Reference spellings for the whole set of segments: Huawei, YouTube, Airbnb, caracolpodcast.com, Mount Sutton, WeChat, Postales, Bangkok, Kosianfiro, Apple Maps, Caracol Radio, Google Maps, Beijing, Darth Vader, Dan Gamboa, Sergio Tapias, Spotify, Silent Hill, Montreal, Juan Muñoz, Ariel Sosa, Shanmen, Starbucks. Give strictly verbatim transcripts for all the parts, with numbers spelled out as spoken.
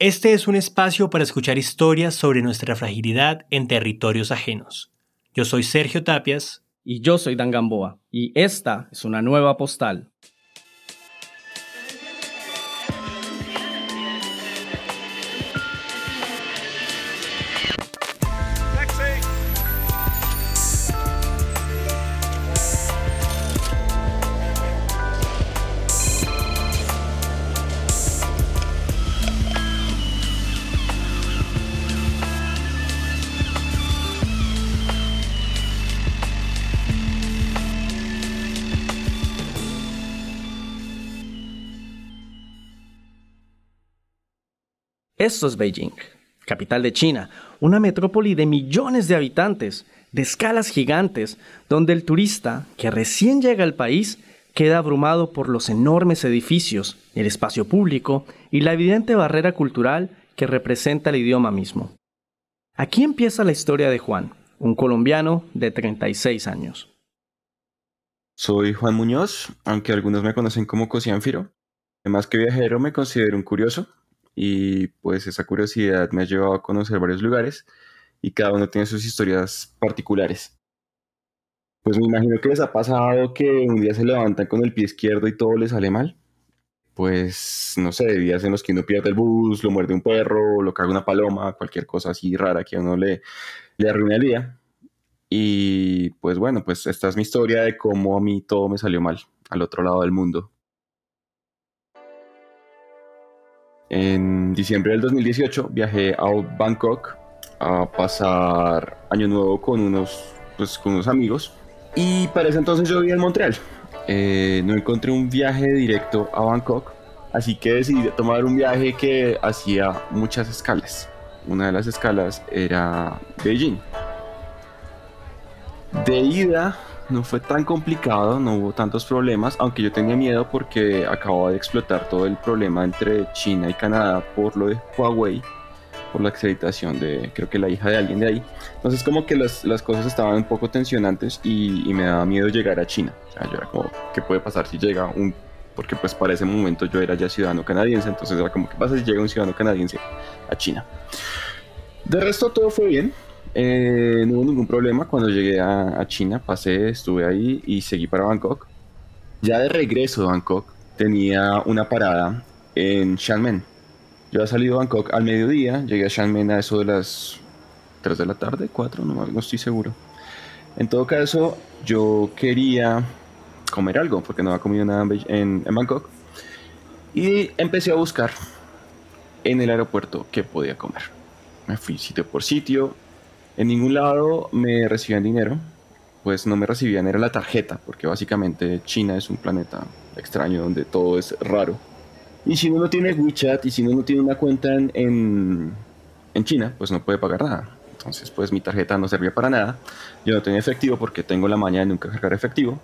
Este es un espacio para escuchar historias sobre nuestra fragilidad en territorios ajenos. Yo soy Sergio Tapias. Y yo soy Dan Gamboa. Y esta es una nueva postal. Esto es Beijing, capital de China, una metrópoli de millones de habitantes, de escalas gigantes, donde el turista que recién llega al país queda abrumado por los enormes edificios, el espacio público y la evidente barrera cultural que representa el idioma mismo. Aquí empieza la historia de Juan, un colombiano de treinta y seis años. Soy Juan Muñoz, aunque algunos me conocen como Kosianfiro. Además que viajero, me considero un curioso. Y pues esa curiosidad me ha llevado a conocer varios lugares y cada uno tiene sus historias particulares. Pues me imagino que les ha pasado que un día se levantan con el pie izquierdo y todo les sale mal. Pues no sé, días en los que uno pierde el bus, lo muerde un perro, lo caga una paloma, cualquier cosa así rara que a uno le, le arruina el día. Y pues bueno, pues esta es mi historia de cómo a mí todo me salió mal al otro lado del mundo. En diciembre del dos mil dieciocho viajé a Bangkok a pasar Año Nuevo con unos, pues, con unos amigos, y para ese entonces yo vivía en Montreal. Eh, no encontré un viaje directo a Bangkok, así que decidí tomar un viaje que hacía muchas escalas. Una de las escalas era Beijing. De ida no fue tan complicado, no hubo tantos problemas, aunque yo tenía miedo porque acababa de explotar todo el problema entre China y Canadá por lo de Huawei, por la extraditación de, creo que la hija de alguien de ahí. Entonces como que las, las cosas estaban un poco tensionantes y, y me daba miedo llegar a China. O sea, yo era como, ¿qué puede pasar si llega un...? Porque pues para ese momento yo era ya ciudadano canadiense, entonces era como, ¿qué pasa si llega un ciudadano canadiense a China? De resto todo fue bien. Eh, no hubo ningún problema. Cuando llegué a, a China, pasé, estuve ahí y seguí para Bangkok. Ya de regreso de Bangkok, tenía una parada en Shanmen. Yo había salido de Bangkok al mediodía, llegué a Shanmen a eso de las tres de la tarde, cuatro, no, no estoy seguro. En todo caso, yo quería comer algo porque no había comido nada en, en Bangkok. Y empecé a buscar en el aeropuerto qué podía comer. Me fui sitio por sitio. En ningún lado me recibían dinero, pues no me recibían, era la tarjeta, porque básicamente China es un planeta extraño donde todo es raro. Y si uno no tiene WeChat y si uno no tiene una cuenta en, en, en China, pues no puede pagar nada. Entonces pues mi tarjeta no servía para nada, yo no tenía efectivo porque tengo la maña de nunca cargar efectivo.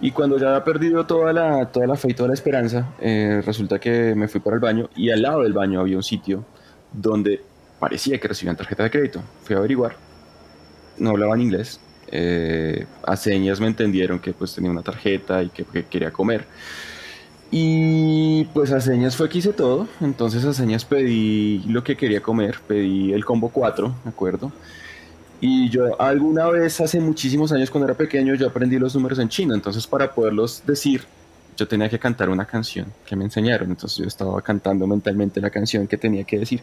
Y cuando ya había perdido toda la, toda la fe y toda la esperanza, eh, resulta que me fui para el baño y al lado del baño había un sitio donde parecía que recibían tarjeta de crédito. Fui a averiguar, no hablaban inglés, eh, a señas me entendieron que pues tenía una tarjeta y que, que quería comer. Y pues a señas fue que hice todo, entonces a señas pedí lo que quería comer, pedí el combo cuatro, ¿de acuerdo? Y yo alguna vez hace muchísimos años cuando era pequeño yo aprendí los números en chino, entonces para poderlos decir yo tenía que cantar una canción que me enseñaron, entonces yo estaba cantando mentalmente la canción que tenía que decir,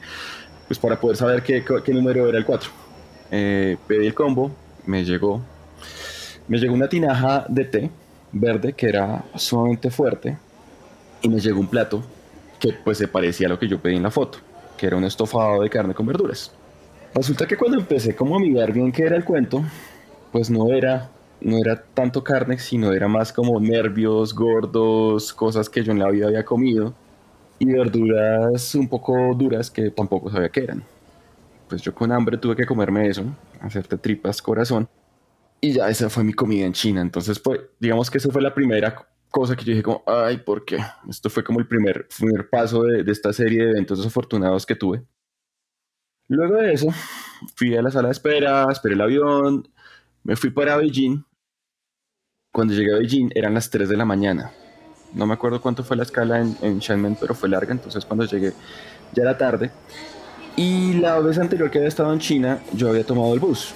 pues para poder saber qué, qué número era el cuatro. Eh, pedí el combo, me llegó, me llegó una tinaja de té verde que era sumamente fuerte y me llegó un plato que pues se parecía a lo que yo pedí en la foto, que era un estofado de carne con verduras. Resulta que cuando empecé como a mirar bien qué era el cuento, pues no era, no era tanto carne, sino era más como nervios, gordos, cosas que yo en la vida había comido. Y verduras un poco duras que tampoco sabía qué eran. Pues yo con hambre tuve que comerme eso, hacerte tripas, corazón. Y ya esa fue mi comida en China. Entonces, pues, digamos que esa fue la primera cosa que yo dije como, ay, ¿por qué? Esto fue como el primer, primer paso de, de esta serie de eventos desafortunados que tuve. Luego de eso, fui a la sala de espera, esperé el avión, me fui para Beijing. Cuando llegué a Beijing eran las tres de la mañana. No me acuerdo cuánto fue la escala en, en Shanmen, pero fue larga, entonces cuando llegué ya era tarde. Y la vez anterior que había estado en China, yo había tomado el bus.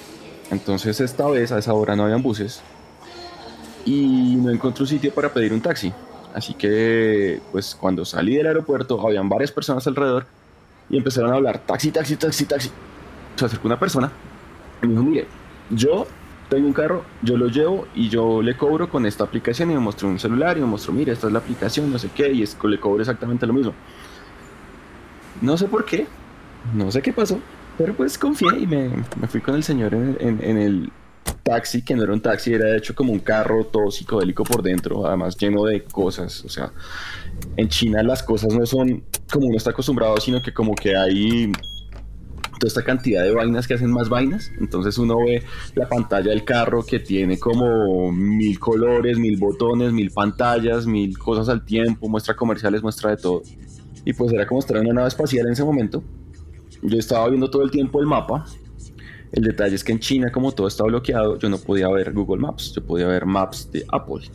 Entonces esta vez, a esa hora no habían buses. Y no encontré un sitio para pedir un taxi. Así que, pues cuando salí del aeropuerto, habían varias personas alrededor y empezaron a hablar, taxi, taxi, taxi, taxi. Se acercó una persona y me dijo, mire, yo tengo un carro, yo lo llevo y yo le cobro con esta aplicación. Y me mostró un celular y me mostró, mire, esta es la aplicación, no sé qué, y es, le cobro exactamente lo mismo. No sé por qué, no sé qué pasó, pero pues confié y me, me fui con el señor en, en, en el taxi, que no era un taxi, era de hecho como un carro todo psicodélico por dentro, además lleno de cosas. O sea, en China las cosas no son como uno está acostumbrado, sino que como que hay toda esta cantidad de vainas que hacen más vainas. Entonces uno ve la pantalla del carro que tiene como mil colores, mil botones, mil pantallas, mil cosas al tiempo, muestra comerciales, muestra de todo. Y pues era como estar en una nave espacial en ese momento. Yo estaba viendo todo el tiempo el mapa. El detalle es que en China, como todo está bloqueado, yo no podía ver Google Maps, yo podía ver Maps de Apple.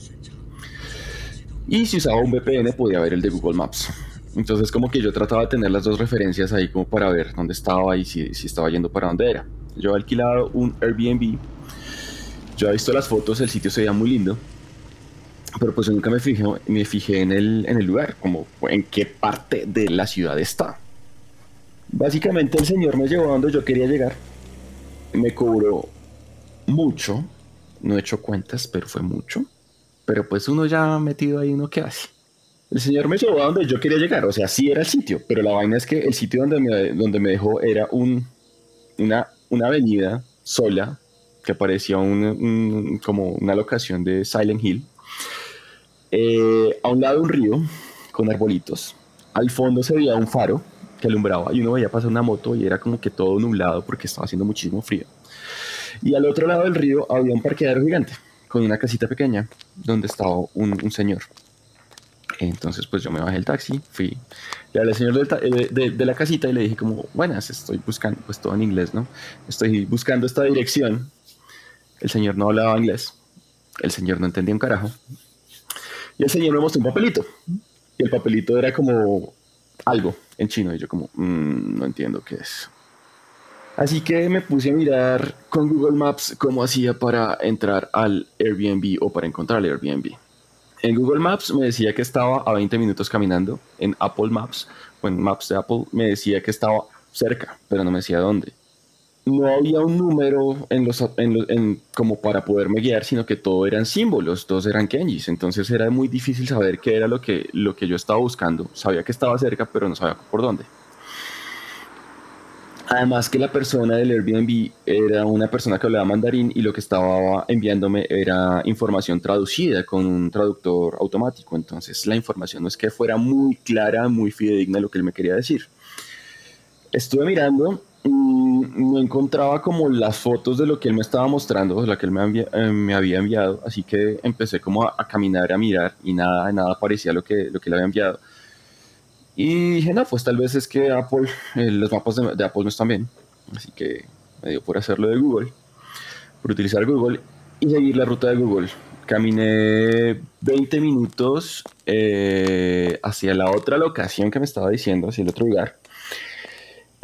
Y si usaba un V P N, podía ver el de Google Maps. Entonces como que yo trataba de tener las dos referencias ahí como para ver dónde estaba y si, si estaba yendo para dónde era. Yo había alquilado un Airbnb, yo había visto las fotos, el sitio se veía muy lindo, pero pues yo nunca me fijé, me fijé en, el, en el lugar, como en qué parte de la ciudad está. Básicamente el señor me llevó a donde yo quería llegar. Me cobró mucho, no he hecho cuentas, pero fue mucho. Pero pues uno ya metido ahí, uno qué hace. El señor me llevó a donde yo quería llegar, o sea, sí era el sitio, pero la vaina es que el sitio donde me, donde me dejó era un, una, una avenida sola que parecía un, un, como una locación de Silent Hill. Eh, a un lado un río con arbolitos, al fondo se veía un faro que alumbraba y uno veía pasar una moto y era como que todo nublado porque estaba haciendo muchísimo frío. Y al otro lado del río había un parqueadero gigante con una casita pequeña donde estaba un, un señor. Entonces pues yo me bajé el taxi, fui, le hablé al señor del ta- de, de, de la casita y le dije como, buenas, estoy buscando, pues todo en inglés, ¿no? Estoy buscando esta dirección. El señor no hablaba inglés, el señor no entendía un carajo. Y el señor me mostró un papelito y el papelito era como algo en chino y yo como mmm, no entiendo qué es. Así que me puse a mirar con Google Maps cómo hacía para entrar al Airbnb o para encontrar el Airbnb. En Google Maps me decía que estaba a veinte minutos caminando. En Apple Maps o en Maps de Apple me decía que estaba cerca, pero no me decía dónde. No había un número en los, en los, en, como para poderme guiar, sino que todo eran símbolos, todos eran kenjis. Entonces era muy difícil saber qué era lo que, lo que yo estaba buscando. Sabía que estaba cerca, pero no sabía por dónde. Además que la persona del Airbnb era una persona que hablaba mandarín y lo que estaba enviándome era información traducida con un traductor automático. Entonces la información no es que fuera muy clara, muy fidedigna lo que él me quería decir. Estuve mirando. No encontraba como las fotos de lo que él me estaba mostrando, de lo que él me, envi- eh, me había enviado, así que empecé como a, a caminar, a mirar y nada, nada parecía lo que, lo que él había enviado. Y dije, no, pues tal vez es que Apple, eh, los mapas de, de Apple no están bien, así que me dio por hacerlo de Google, por utilizar Google y seguir la ruta de Google. Caminé veinte minutos eh, hacia la otra locación que me estaba diciendo, hacia el otro lugar.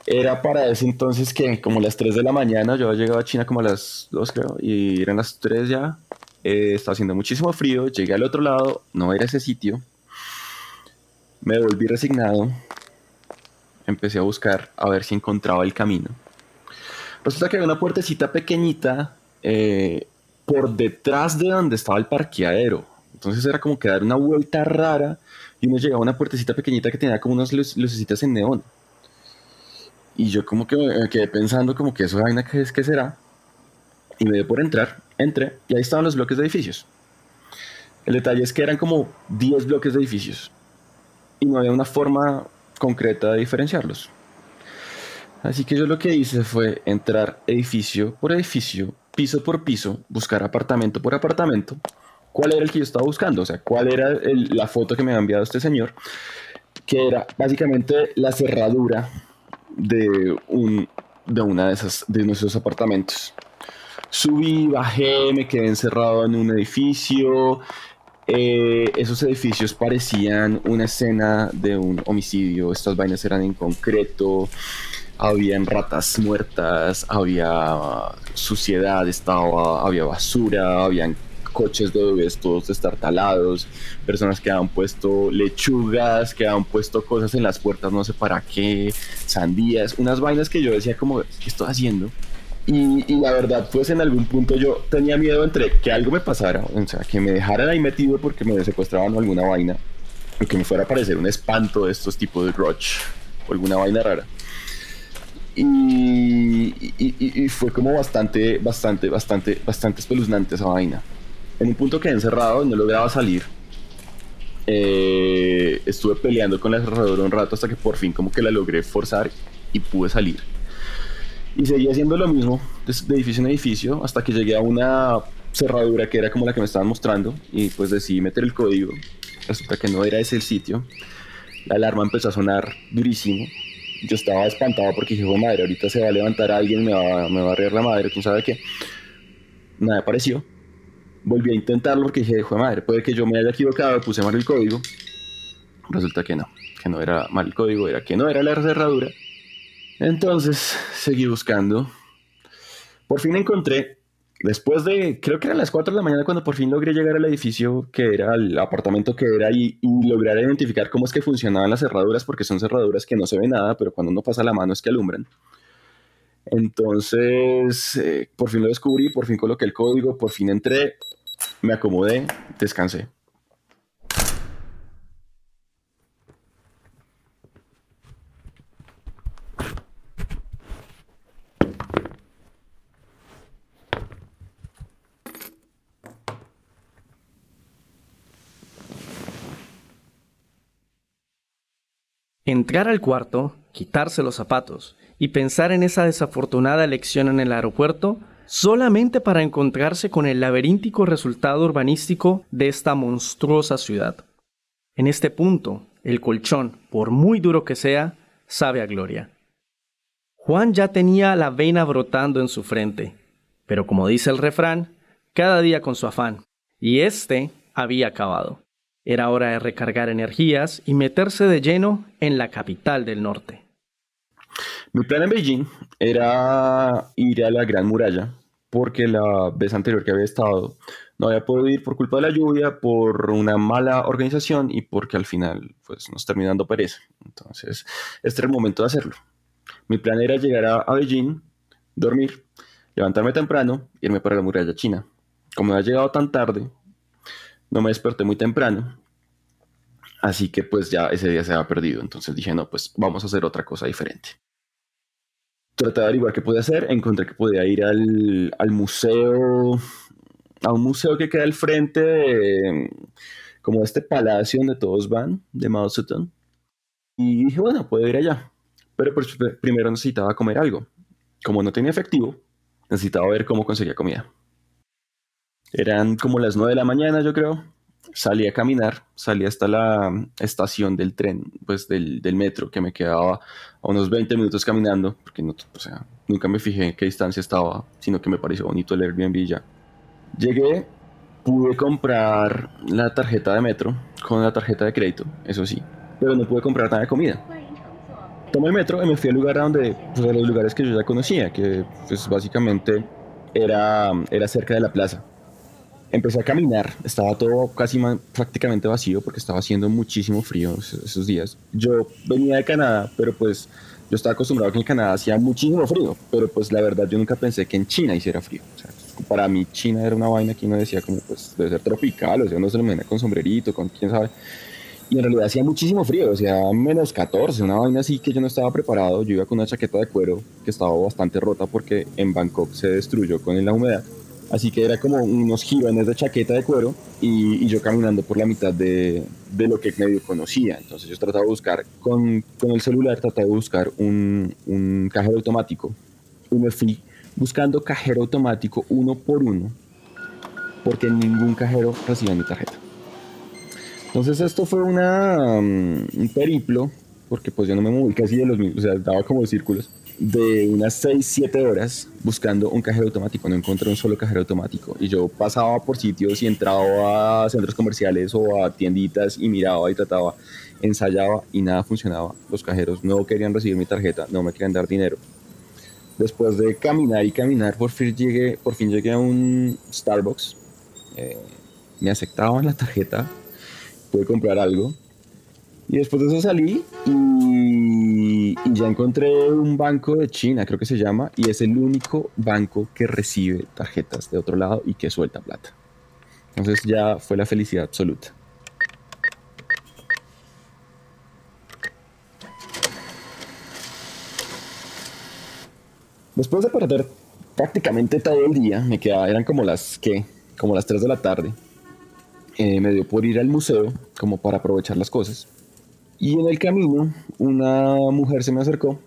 Era para ese entonces que como las tres de la mañana, yo llegaba a China como a las dos creo, y eran las tres ya, eh, estaba haciendo muchísimo frío, llegué al otro lado, no era ese sitio, me volví resignado, empecé a buscar a ver si encontraba el camino. Resulta que había una puertecita pequeñita eh, por detrás de donde estaba el parqueadero, entonces era como que dar una vuelta rara y uno llegaba a una puertecita pequeñita que tenía como unas lucecitas en neón. Y yo como que me quedé pensando como que eso vaina que es que será. Y me dio por entrar, entré y ahí estaban los bloques de edificios. El detalle es que eran como diez bloques de edificios. Y no había una forma concreta de diferenciarlos. Así que yo lo que hice fue entrar edificio por edificio, piso por piso, buscar apartamento por apartamento. ¿Cuál era el que yo estaba buscando? O sea, ¿cuál era el, la foto que me había enviado este señor? Que era básicamente la cerradura de un de una de esas de nuestros apartamentos. Subí, bajé, me quedé encerrado en un edificio, Eh, esos edificios parecían una escena de un homicidio. Estas vainas eran en concreto, habían ratas muertas, había suciedad, estaba, había basura, habían coches de bebés todos destartalados, personas que habían puesto lechugas, que habían puesto cosas en las puertas, no sé para qué, sandías, unas vainas que yo decía como, ¿qué estoy haciendo? Y, y la verdad, pues en algún punto yo tenía miedo entre que algo me pasara, o sea, que me dejaran ahí metido porque me secuestraban alguna vaina, o que me fuera a parecer un espanto de estos tipos de grudge, o alguna vaina rara. Y, y, y fue como bastante, bastante, bastante, bastante espeluznante esa vaina. En un punto quedé encerrado y no lograba salir. Eh, estuve peleando con la cerradura un rato hasta que por fin como que la logré forzar y pude salir. Y seguía haciendo lo mismo de edificio en edificio hasta que llegué a una cerradura que era como la que me estaban mostrando y pues decidí meter el código. Resulta que no era ese el sitio. La alarma empezó a sonar durísimo. Yo estaba espantado porque dije, oh, madre, ahorita se va a levantar alguien, me va, me va a arrear la madre, quién sabe qué. Nada apareció. Volví a intentarlo porque dije, hijo de madre, puede que yo me haya equivocado, puse mal el código. Resulta que no, que no era mal el código, era que no era la cerradura. Entonces seguí buscando. Por fin encontré, después de, creo que eran las cuatro de la mañana cuando por fin logré llegar al edificio que era, al apartamento que era, y, y lograr identificar cómo es que funcionaban las cerraduras, porque son cerraduras que no se ve nada, pero cuando uno pasa la mano es que alumbran. Entonces, eh, por fin lo descubrí, por fin coloqué el código, por fin entré. Me acomodé, descansé. Entrar al cuarto, quitarse los zapatos y pensar en esa desafortunada elección en el aeropuerto solamente para encontrarse con el laberíntico resultado urbanístico de esta monstruosa ciudad. En este punto, el colchón, por muy duro que sea, sabe a gloria. Juan ya tenía la vena brotando en su frente, pero como dice el refrán, cada día con su afán, y este había acabado. Era hora de recargar energías y meterse de lleno en la capital del norte. Mi plan en Beijing era ir a la Gran Muralla, porque la vez anterior que había estado no había podido ir por culpa de la lluvia, por una mala organización y porque al final pues, nos terminó dando pereza. Entonces, este era el momento de hacerlo. Mi plan era llegar a, a Beijing, dormir, levantarme temprano y irme para la Muralla China. Como no había llegado tan tarde, no me desperté muy temprano. Así que pues ya ese día se había perdido. Entonces dije, no, pues vamos a hacer otra cosa diferente. Traté de averiguar qué podía hacer, encontré que podía ir al, al museo, a un museo que queda al frente de, como este palacio donde todos van, de Mount Sutton. Y dije, bueno, puedo ir allá. Pero primero necesitaba comer algo. Como no tenía efectivo, necesitaba ver cómo conseguía comida. Eran como las nueve de la mañana, yo creo. Salí a caminar, salí hasta la estación del tren, pues del, del metro, que me quedaba a unos veinte minutos caminando, porque no, o sea, nunca me fijé en qué distancia estaba, sino que me pareció bonito el Airbnb y ya. Llegué, pude comprar la tarjeta de metro con la tarjeta de crédito, eso sí, pero no pude comprar nada de comida. Tomé el metro y me fui al lugar donde, pues, a los lugares que yo ya conocía, que pues básicamente era, era cerca de la plaza. Empecé a caminar, estaba todo casi man, prácticamente vacío porque estaba haciendo muchísimo frío esos días. Yo venía de Canadá, pero pues yo estaba acostumbrado a que en Canadá hacía muchísimo frío, pero pues la verdad yo nunca pensé que en China hiciera frío. O sea, para mí China era una vaina que uno decía como pues debe ser tropical, o sea, uno se lo imagina con sombrerito, con quién sabe. Y en realidad hacía muchísimo frío, o sea, menos catorce, una vaina así que yo no estaba preparado. Yo iba con una chaqueta de cuero que estaba bastante rota porque en Bangkok se destruyó con la humedad. Así que era como unos jirones de chaqueta de cuero y, y yo caminando por la mitad de, de lo que medio conocía. Entonces yo trataba de buscar, con, con el celular trataba de buscar un, un cajero automático. Y me fui buscando cajero automático uno por uno, porque ningún cajero recibía mi tarjeta. Entonces esto fue una, um, un periplo porque pues yo no me moví casi de los mismos, o sea, daba como círculos, de unas seis, siete horas buscando un cajero automático. No encontré un solo cajero automático y yo pasaba por sitios y entraba a centros comerciales o a tienditas y miraba y trataba, ensayaba y nada funcionaba. Los cajeros no querían recibir mi tarjeta, no me querían dar dinero. Después de caminar y caminar, por fin llegué, por fin llegué a un Starbucks. Eh, me aceptaban la tarjeta, pude comprar algo. Y después de eso salí y, y ya encontré un banco de China, creo que se llama, y es el único banco que recibe tarjetas de otro lado y que suelta plata. Entonces ya fue la felicidad absoluta. Después de perder prácticamente todo el día, me quedaba, eran como las, ¿qué? Como las tres de la tarde. Eh, me dio por ir al museo como para aprovechar las cosas. Y en el camino una mujer se me acercó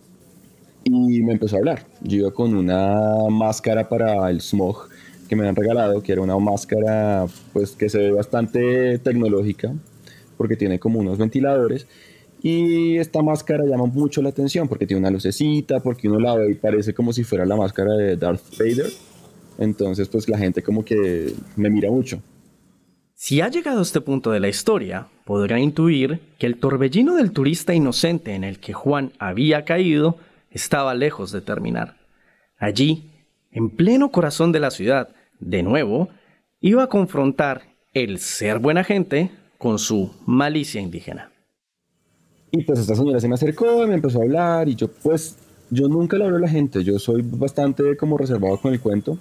y me empezó a hablar. Yo iba con una máscara para el smog que me habían regalado, que era una máscara pues que se ve bastante tecnológica porque tiene como unos ventiladores, y esta máscara llama mucho la atención porque tiene una lucecita, porque uno la ve y parece como si fuera la máscara de Darth Vader. Entonces pues la gente como que me mira mucho. Si ha llegado a este punto de la historia, podrá intuir que el torbellino del turista inocente en el que Juan había caído estaba lejos de terminar. Allí, en pleno corazón de la ciudad, de nuevo, iba a confrontar el ser buena gente con su malicia indígena. Y pues esta señora se me acercó y me empezó a hablar, y yo pues, yo nunca le hablo a la gente, yo soy bastante como reservado con el cuento.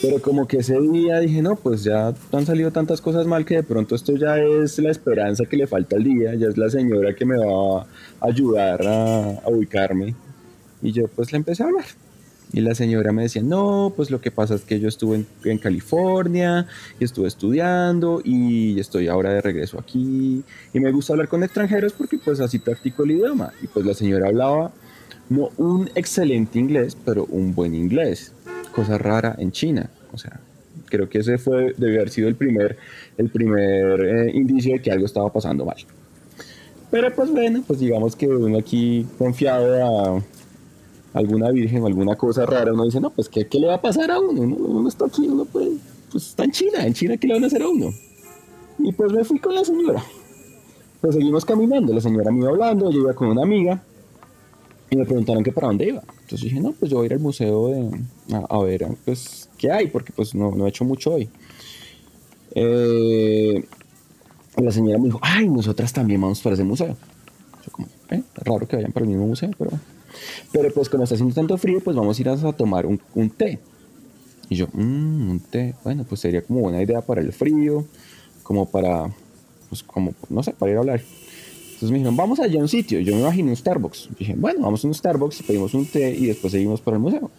Pero como que ese día dije, no, pues ya han salido tantas cosas mal que de pronto esto ya es la esperanza que le falta al día, ya es la señora que me va a ayudar a, a ubicarme. Y yo pues le empecé a hablar. Y la señora me decía, no, pues lo que pasa es que yo estuve en, en California, y estuve estudiando y estoy ahora de regreso aquí. Y me gusta hablar con extranjeros porque pues así practico el idioma. Y pues la señora hablaba no un excelente inglés, pero un buen inglés. Cosa rara en China, o sea, creo que ese fue, debe haber sido el primer, el primer eh, indicio de que algo estaba pasando mal. Pero pues bueno, pues digamos que uno aquí confiado a alguna virgen o alguna cosa rara, uno dice, no, pues ¿qué, qué le va a pasar a uno? Uno, uno está aquí, uno puede, pues está en China, en China ¿qué le van a hacer a uno? Y pues me fui con la señora, pues seguimos caminando, la señora me iba hablando, yo iba con una amiga, y me preguntaron que para dónde iba. Entonces dije, no, pues yo voy a ir al museo de, a, a ver pues, qué hay, porque pues no, no he hecho mucho hoy. Eh, la señora me dijo, ay, nosotras también vamos para ese museo. Yo como, eh, raro que vayan para el mismo museo, pero bueno. Pero pues como está haciendo tanto frío, pues vamos a ir a tomar un, un té. Y yo, mmm, un té, bueno, pues sería como buena idea para el frío, como para, pues como, no sé, para ir a hablar. Entonces me dijeron, vamos allá a un sitio. Yo me imaginé un Starbucks. Dije, bueno, vamos a un Starbucks, pedimos un té y después seguimos para el museo.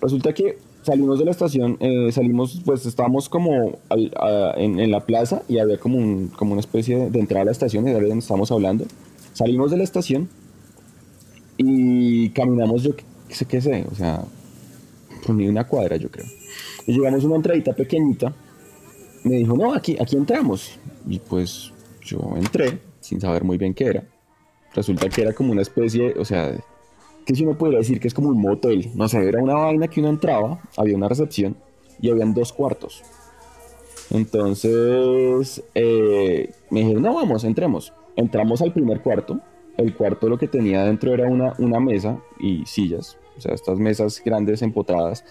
Resulta que salimos de la estación, eh, salimos, pues estábamos como al, a, en, en la plaza y había como, un, como una especie de, de entrada a la estación, de donde estábamos hablando. Salimos de la estación y caminamos, yo qué, qué sé, qué sé, o sea, por ni una cuadra, yo creo. Y llegamos a una entradita pequeñita. Me dijo, no, aquí, aquí entramos. Y pues yo entré sin saber muy bien qué era. Resulta que era como una especie, o sea, que si uno podría decir que es como un motel, no sé, era una vaina que uno entraba, había una recepción y habían dos cuartos. Entonces eh, me dijeron, no, vamos, entremos. Entramos al primer cuarto. El cuarto lo que tenía dentro era una, una mesa y sillas, o sea, estas mesas grandes empotradas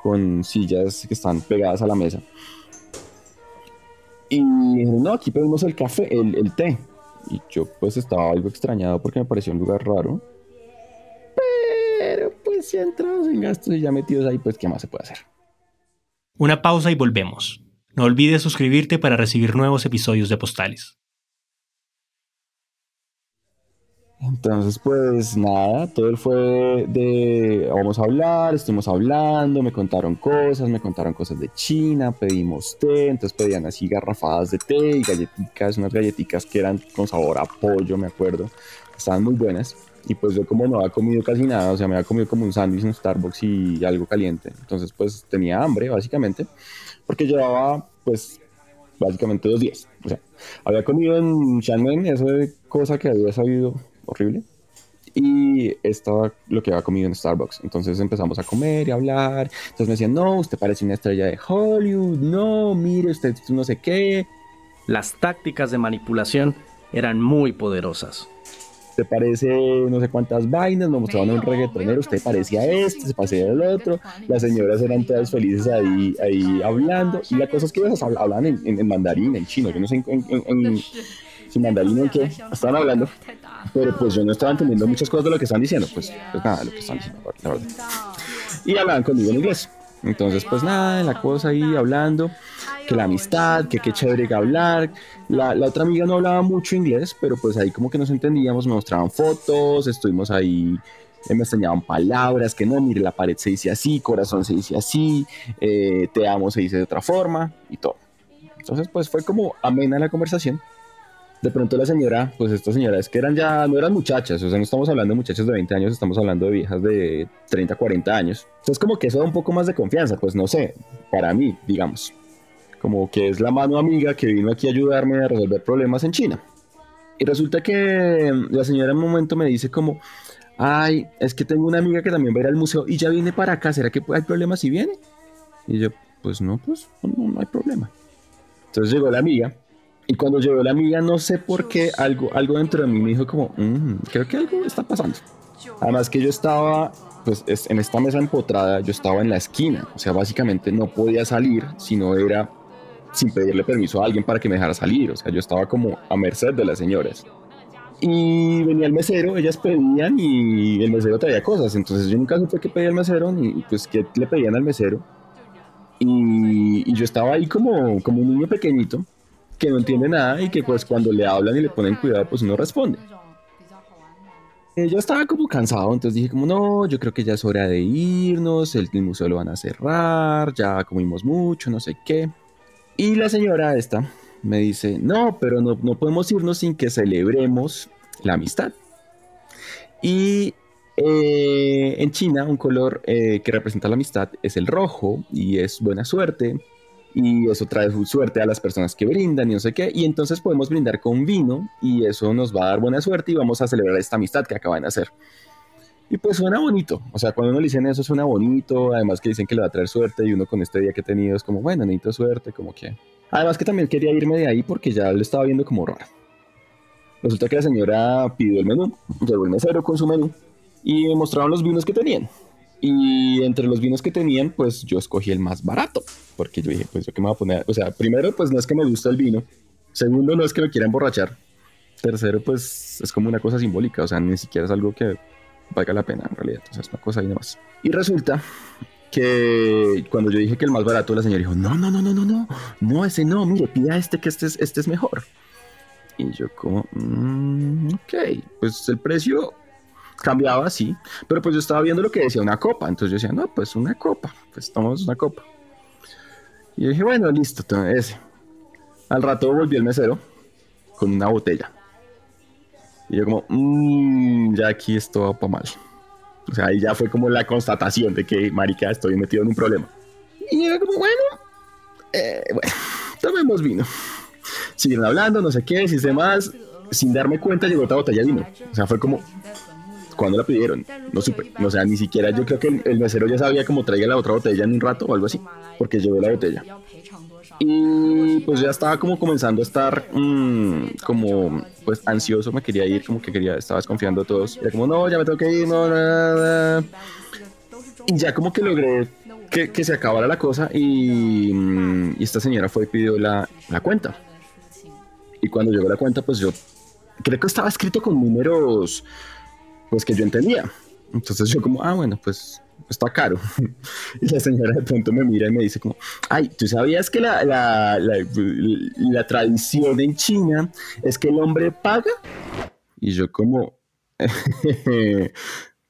con sillas que están pegadas a la mesa. Y me dijeron, no, aquí pedimos el café, el, el té. Y yo pues estaba algo extrañado porque me pareció un lugar raro. Pero pues si entramos en gastos y ya metidos ahí, pues ¿qué más se puede hacer? Una pausa y volvemos. No olvides suscribirte para recibir nuevos episodios de Postales. Entonces pues nada, todo fue de vamos a hablar, estuvimos hablando, me contaron cosas, me contaron cosas de China, pedimos té, entonces pedían así garrafadas de té y galletitas, unas galletitas que eran con sabor a pollo, me acuerdo, estaban muy buenas. Y pues yo como no había comido casi nada, o sea, me había comido como un sándwich en Starbucks y algo caliente, entonces pues tenía hambre básicamente, porque llevaba pues básicamente dos días. O sea, había comido en Shanmen, eso de cosa que había sabido horrible. Y estaba lo que había comido en Starbucks. Entonces empezamos a comer y a hablar. Entonces me decían, no, usted parece una estrella de Hollywood. No, mire, usted no sé qué. Las tácticas de manipulación eran muy poderosas. Usted parece no sé cuántas vainas. Nos mostraban un reggaetonero. Usted parecía este, se parecía el otro. Las señoras eran todas felices ahí, ahí hablando. Y la cosa es que ellas hablaban en, en, en mandarín, en chino. Yo no sé en... en, en sin mandarín en qué estaban hablando, pero pues yo no estaba entendiendo muchas cosas de lo que estaban diciendo, pues, pues nada, lo que estaban diciendo, la verdad. Y hablaban conmigo en inglés, entonces pues nada, la cosa ahí hablando, que la amistad, que qué chévere hablar. La, la otra amiga no hablaba mucho inglés, pero pues ahí como que nos entendíamos, me mostraban fotos, estuvimos ahí, me enseñaban palabras, que no, mire, la pared se dice así, corazón se dice así, eh, te amo se dice de otra forma y todo. Entonces pues fue como amena la conversación. De pronto la señora, pues estas señoras que eran ya, no eran muchachas, o sea, no estamos hablando de muchachas de veinte años, estamos hablando de viejas de treinta, cuarenta años. Entonces como que eso da un poco más de confianza, pues no sé, para mí, digamos. Como que es la mano amiga que vino aquí a ayudarme a resolver problemas en China. Y resulta que la señora en un momento me dice como, ay, es que tengo una amiga que también va a ir al museo y ya viene para acá, ¿será que hay problema si viene? Y yo, pues no, pues no, no hay problema. Entonces llegó la amiga. Y cuando llegó la amiga, no sé por qué, algo, algo dentro de mí me dijo como, mmm, creo que algo está pasando. Además que yo estaba, pues, en esta mesa empotrada, yo estaba en la esquina. O sea, básicamente no podía salir si no era sin pedirle permiso a alguien para que me dejara salir. O sea, yo estaba como a merced de las señoras. Y venía el mesero, ellas pedían y el mesero traía cosas. Entonces yo nunca supe qué pedía el mesero ni pues qué le pedían al mesero. Y, y yo estaba ahí como, como un niño pequeñito que no entiende nada y que pues cuando le hablan y le ponen cuidado pues uno responde. Eh, yo estaba como cansado, entonces dije como no, yo creo que ya es hora de irnos, el, el museo lo van a cerrar, ya comimos mucho, no sé qué. Y la señora esta me dice, no, pero no, no podemos irnos sin que celebremos la amistad. Y eh, en China un color eh, que representa la amistad es el rojo y es buena suerte. Y eso trae suerte a las personas que brindan y no sé qué. Y entonces podemos brindar con vino y eso nos va a dar buena suerte y vamos a celebrar esta amistad que acaban de hacer. Y pues suena bonito. O sea, cuando uno le dicen eso suena bonito. Además que dicen que le va a traer suerte y uno con este día que he tenido es como, bueno, necesito suerte, como que... Además que también quería irme de ahí porque ya lo estaba viendo como raro. Resulta que la señora pidió el menú, llegó el mesero con su menú y me mostraron los vinos que tenían. Y entre los vinos que tenían, pues yo escogí el más barato, porque yo dije, pues yo qué me voy a poner, o sea, primero, pues no es que me gusta el vino, segundo, no es que me quiera emborrachar, tercero, pues es como una cosa simbólica, o sea, ni siquiera es algo que valga la pena en realidad, o sea, es una cosa ahí nomás. Y resulta que cuando yo dije que el más barato, la señora dijo, no, no, no, no, no, no, no, ese no, mire, pida este que este es, este es mejor. Y yo como, mmm, ok, pues el precio... cambiaba así, pero pues yo estaba viendo lo que decía una copa, entonces yo decía, no, pues una copa, pues tomamos una copa. Y yo dije, bueno, listo, ese. Al rato volvió el mesero con una botella. Y yo como, mmm, ya aquí esto va para mal. O sea, ahí ya fue como la constatación de que, marica, estoy metido en un problema. Y yo como, bueno, eh, bueno, tomemos vino. Siguieron hablando, no sé qué, si sé más, sin darme cuenta llegó otra botella de vino. O sea, fue como... cuando la pidieron, no supe, o sea, ni siquiera yo creo que el, el mesero ya sabía cómo traiga la otra botella en un rato o algo así, porque llevó la botella. Y pues ya estaba como comenzando a estar mmm, como pues ansioso, me quería ir, como que quería, estaba desconfiando de todos, era como no, ya me tengo que ir, no, nada. Y ya como que logré que, que se acabara la cosa y, y esta señora fue y pidió la, la cuenta. Y cuando llegó la cuenta, pues yo creo que estaba escrito con números... pues que yo entendía, entonces yo como, ah bueno, pues está caro. Y la señora de pronto me mira y me dice como, ay, ¿tú sabías que la, la, la, la tradición en China es que el hombre paga? Y yo como,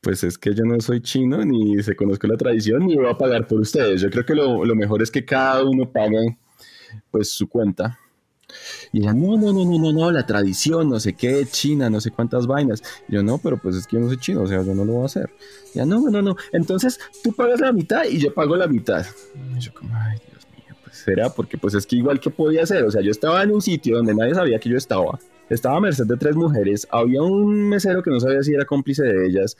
pues es que yo no soy chino, ni se conozco la tradición, ni voy a pagar por ustedes. Yo creo que lo, lo mejor es que cada uno pague pues su cuenta. Y ella, no, no, no, no, no, no, la tradición, no sé qué, China, no sé cuántas vainas. Y yo, no, pero pues es que yo no soy chino, o sea, yo no lo voy a hacer. Y ella, no, no, no, no, entonces tú pagas la mitad y yo pago la mitad. Y yo como, ay, Dios mío, será porque pues es que igual que podía ser, o sea, yo estaba en un sitio donde nadie sabía que yo estaba, estaba a merced de tres mujeres, había un mesero que no sabía si era cómplice de ellas,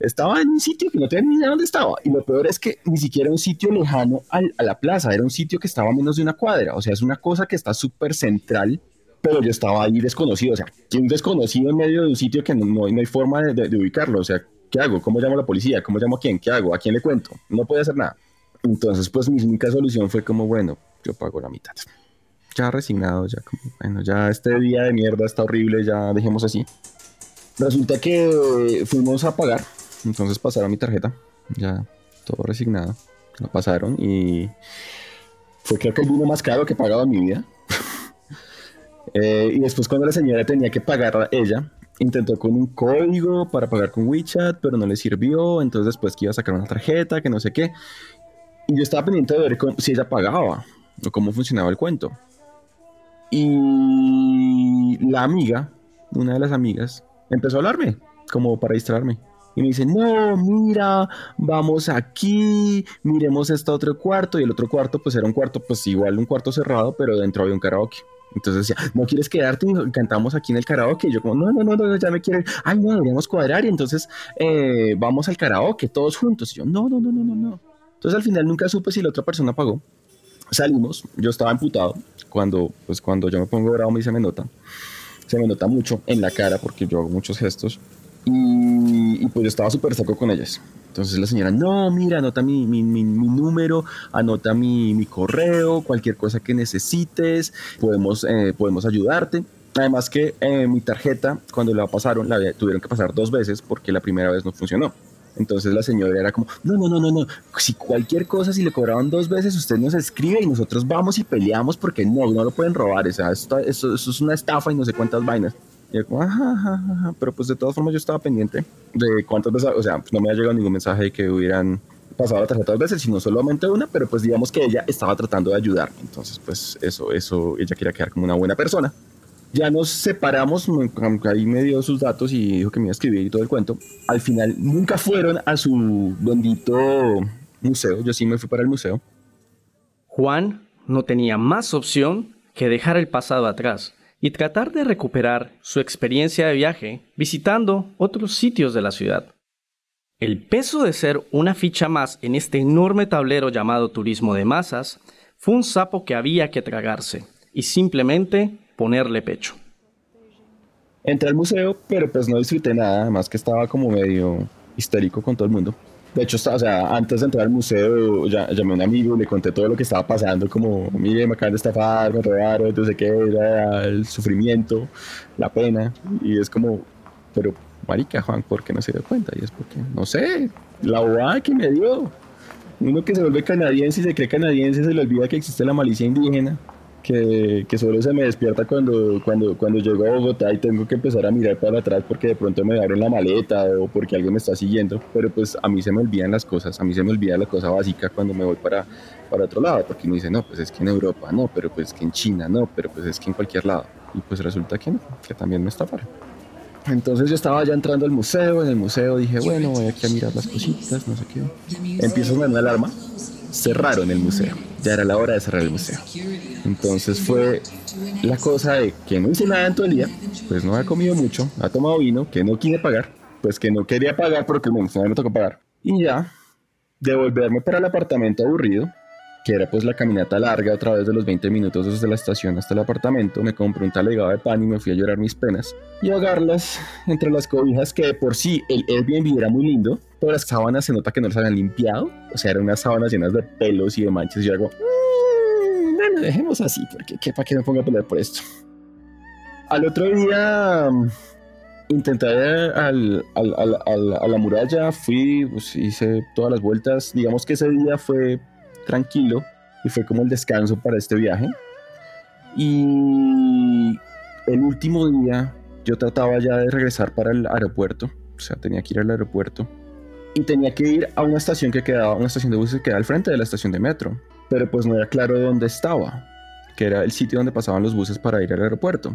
estaba en un sitio que no tenía ni idea dónde estaba, y lo peor es que ni siquiera un sitio lejano al, a la plaza, era un sitio que estaba a menos de una cuadra, o sea, es una cosa que está súper central, pero yo estaba ahí desconocido, o sea, un desconocido en medio de un sitio que no, no, no hay forma de, de, de ubicarlo, o sea, ¿qué hago? ¿Cómo llamo a la policía? ¿Cómo llamo a quién? ¿Qué hago? ¿A quién le cuento? No podía hacer nada. Entonces, pues mi única solución fue como, bueno, yo pago la mitad. Ya resignado, ya como, bueno, ya este día de mierda está horrible, ya dejemos así. Resulta que fuimos a pagar, entonces pasaron mi tarjeta, ya todo resignado, la pasaron y fue creo que el vino más caro que he pagado en mi vida. eh, y después cuando la señora tenía que pagar a ella, intentó con un código para pagar con WeChat, pero no le sirvió, entonces después que iba a sacar una tarjeta, que no sé qué. Y yo estaba pendiente de ver cómo, si ella pagaba o cómo funcionaba el cuento. Y la amiga, una de las amigas, empezó a hablarme, como para distraerme. Y me dice, no, mira, vamos aquí, miremos este otro cuarto. Y el otro cuarto, pues era un cuarto, pues igual un cuarto cerrado, pero dentro había un karaoke. Entonces decía, ¿no quieres quedarte? Y cantamos aquí en el karaoke. Y yo como, no, no, no, no, ya me quieren. Ay, no, deberíamos cuadrar. Y entonces eh, vamos al karaoke todos juntos. Y yo, no, no, no, no, no, no. Entonces al final nunca supe si la otra persona pagó. Salimos, yo estaba emputado. Cuando, pues, cuando yo me pongo bravo, me se me nota. Se me nota mucho en la cara porque yo hago muchos gestos. Y, y pues yo estaba súper seco con ellas. Entonces la señora, no, mira, anota mi, mi, mi, mi número, anota mi, mi correo, cualquier cosa que necesites, podemos, eh, podemos ayudarte. Además que eh, mi tarjeta, cuando la pasaron, la tuvieron que pasar dos veces porque la primera vez no funcionó. Entonces la señora era como, no, no, no, no, no, si cualquier cosa, si le cobraban dos veces, usted nos escribe y nosotros vamos y peleamos porque no, no lo pueden robar, o sea, esto, esto, esto es una estafa y no sé cuántas vainas. Y yo como, ajá, ajá, ajá, pero pues de todas formas yo estaba pendiente de cuántas veces, o sea, pues no me había llegado ningún mensaje de que hubieran pasado la tarjeta dos veces, sino solamente una, pero pues digamos que ella estaba tratando de ayudarme, entonces pues eso, eso, ella quería quedar como una buena persona. Ya nos separamos, ahí me dio sus datos y dijo que me iba a escribir y todo el cuento. Al final nunca fueron a su bendito museo, yo sí me fui para el museo. Juan no tenía más opción que dejar el pasado atrás y tratar de recuperar su experiencia de viaje visitando otros sitios de la ciudad. El peso de ser una ficha más en este enorme tablero llamado turismo de masas fue un sapo que había que tragarse y simplemente ponerle pecho. Entré al museo, pero pues no disfruté nada, además que estaba como medio histérico con todo el mundo. De hecho, o sea, antes de entrar al museo, ya, llamé a un amigo, le conté todo lo que estaba pasando, como, mire, me acaban de estafar, me robaron, no sé qué, era el sufrimiento, la pena, y es como, pero marica, Juan, ¿por qué no se dio cuenta? Y es porque, no sé, la bobada que me dio. Uno que se vuelve canadiense y se cree canadiense, se le olvida que existe la malicia indígena. Que, que solo se me despierta cuando, cuando, cuando llego a Bogotá y tengo que empezar a mirar para atrás porque de pronto me abren la maleta o porque alguien me está siguiendo, pero pues a mí se me olvidan las cosas, a mí se me olvida la cosa básica cuando me voy para, para otro lado, porque me dicen, no, pues es que en Europa, no, pero pues es que en China, no, pero pues es que en cualquier lado, y pues resulta que no, que también me estafaron. Entonces yo estaba ya entrando al museo, en el museo dije, bueno, voy aquí a mirar las cositas, no sé qué, empiezo con una alarma, cerraron el museo, ya era la hora de cerrar el museo. Entonces fue la cosa de que no hice nada en todo el día, pues no ha comido mucho, ha tomado vino, que no quise pagar, pues que no quería pagar porque bueno, no me tocó pagar. Y ya, devolverme para el apartamento aburrido, que era pues la caminata larga otra vez de los veinte minutos desde la estación hasta el apartamento, me compré un talegado de pan y me fui a llorar mis penas y ahogarlas entre las cobijas que de por sí el Airbnb era muy lindo, todas las sábanas se nota que no las habían limpiado, o sea, eran unas sábanas llenas de pelos y de manchas y yo hago... Bueno, dejemos así, porque ¿qué, ¿para qué me pongo a pelear por esto? Al otro día um, intenté al, al, al, al, a la muralla, fui, pues, hice todas las vueltas. Digamos que ese día fue tranquilo y fue como el descanso para este viaje. Y el último día yo trataba ya de regresar para el aeropuerto, o sea, tenía que ir al aeropuerto. Y tenía que ir a una estación que quedaba, una estación de buses que quedaba al frente de la estación de metro. Pero pues no era claro dónde estaba, que era el sitio donde pasaban los buses para ir al aeropuerto.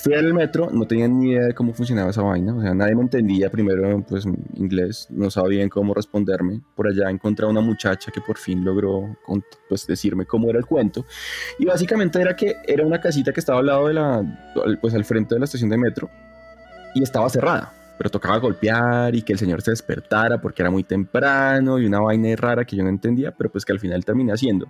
Fui al metro, no tenía ni idea de cómo funcionaba esa vaina, o sea, nadie me entendía primero, pues, inglés, no sabían cómo responderme. Por allá encontré a una muchacha que por fin logró, pues, decirme cómo era el cuento, y básicamente era que era una casita que estaba al lado de la, pues, al frente de la estación de metro, y estaba cerrada, pero tocaba golpear y que el señor se despertara porque era muy temprano y una vaina rara que yo no entendía, pero pues que al final terminé haciendo.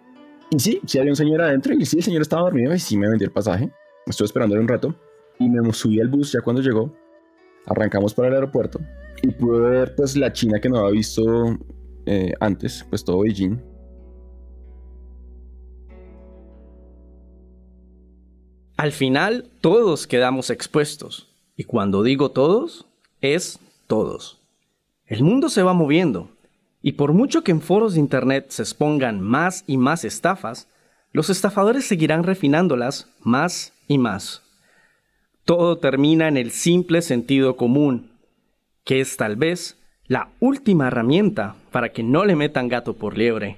Y sí, sí había un señor adentro y sí, el señor estaba dormido y sí me vendió el pasaje. Estuve esperándole un rato y me subí al bus ya cuando llegó. Arrancamos para el aeropuerto y pude ver, pues, la China que no había visto eh, antes, pues todo Beijing. Al final, todos quedamos expuestos. Y cuando digo todos, es todos. El mundo se va moviendo, y por mucho que en foros de internet se expongan más y más estafas, los estafadores seguirán refinándolas más y más. Todo termina en el simple sentido común, que es tal vez la última herramienta para que no le metan gato por liebre.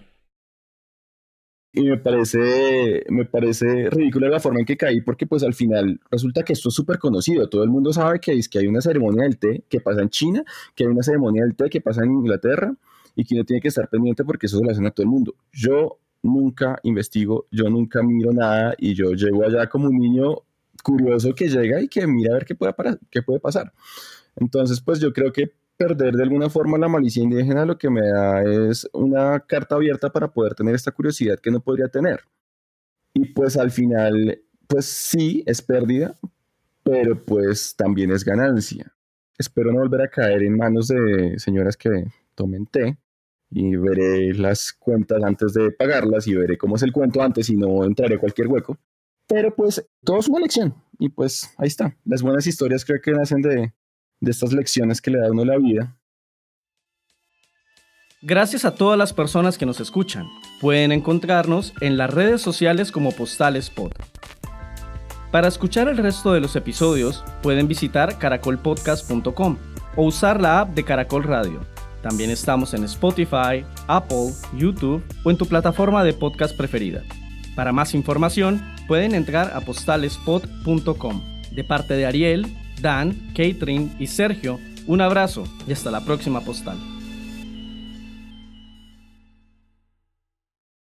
Y me parece, me parece ridícula la forma en que caí, porque pues al final resulta que esto es súper conocido. Todo el mundo sabe que, es que hay una ceremonia del té que pasa en China, que hay una ceremonia del té que pasa en Inglaterra, y que uno tiene que estar pendiente porque eso se lo hacen a todo el mundo. Yo nunca investigo, yo nunca miro nada, y yo llego allá como un niño curioso que llega y que mira a ver qué puede, para, qué puede pasar. Entonces, pues yo creo que perder de alguna forma la malicia indígena lo que me da es una carta abierta para poder tener esta curiosidad que no podría tener. Y pues al final, pues sí, es pérdida, pero pues también es ganancia. Espero no volver a caer en manos de señoras que tomen té, y veré las cuentas antes de pagarlas y veré cómo es el cuento antes y no entraré a cualquier hueco. Pero pues todo es una lección y pues ahí está. Las buenas historias creo que nacen de... de estas lecciones que le da a uno la vida. Gracias a todas las personas que nos escuchan. Pueden encontrarnos en las redes sociales como Postales Pod. Para escuchar el resto de los episodios, pueden visitar caracol podcast punto com o usar la app de Caracol Radio. También estamos en Spotify, Apple, YouTube o en tu plataforma de podcast preferida. Para más información, pueden entrar a postales pod punto com. De parte de Ariel, Dan, Catherine y Sergio, un abrazo y hasta la próxima postal.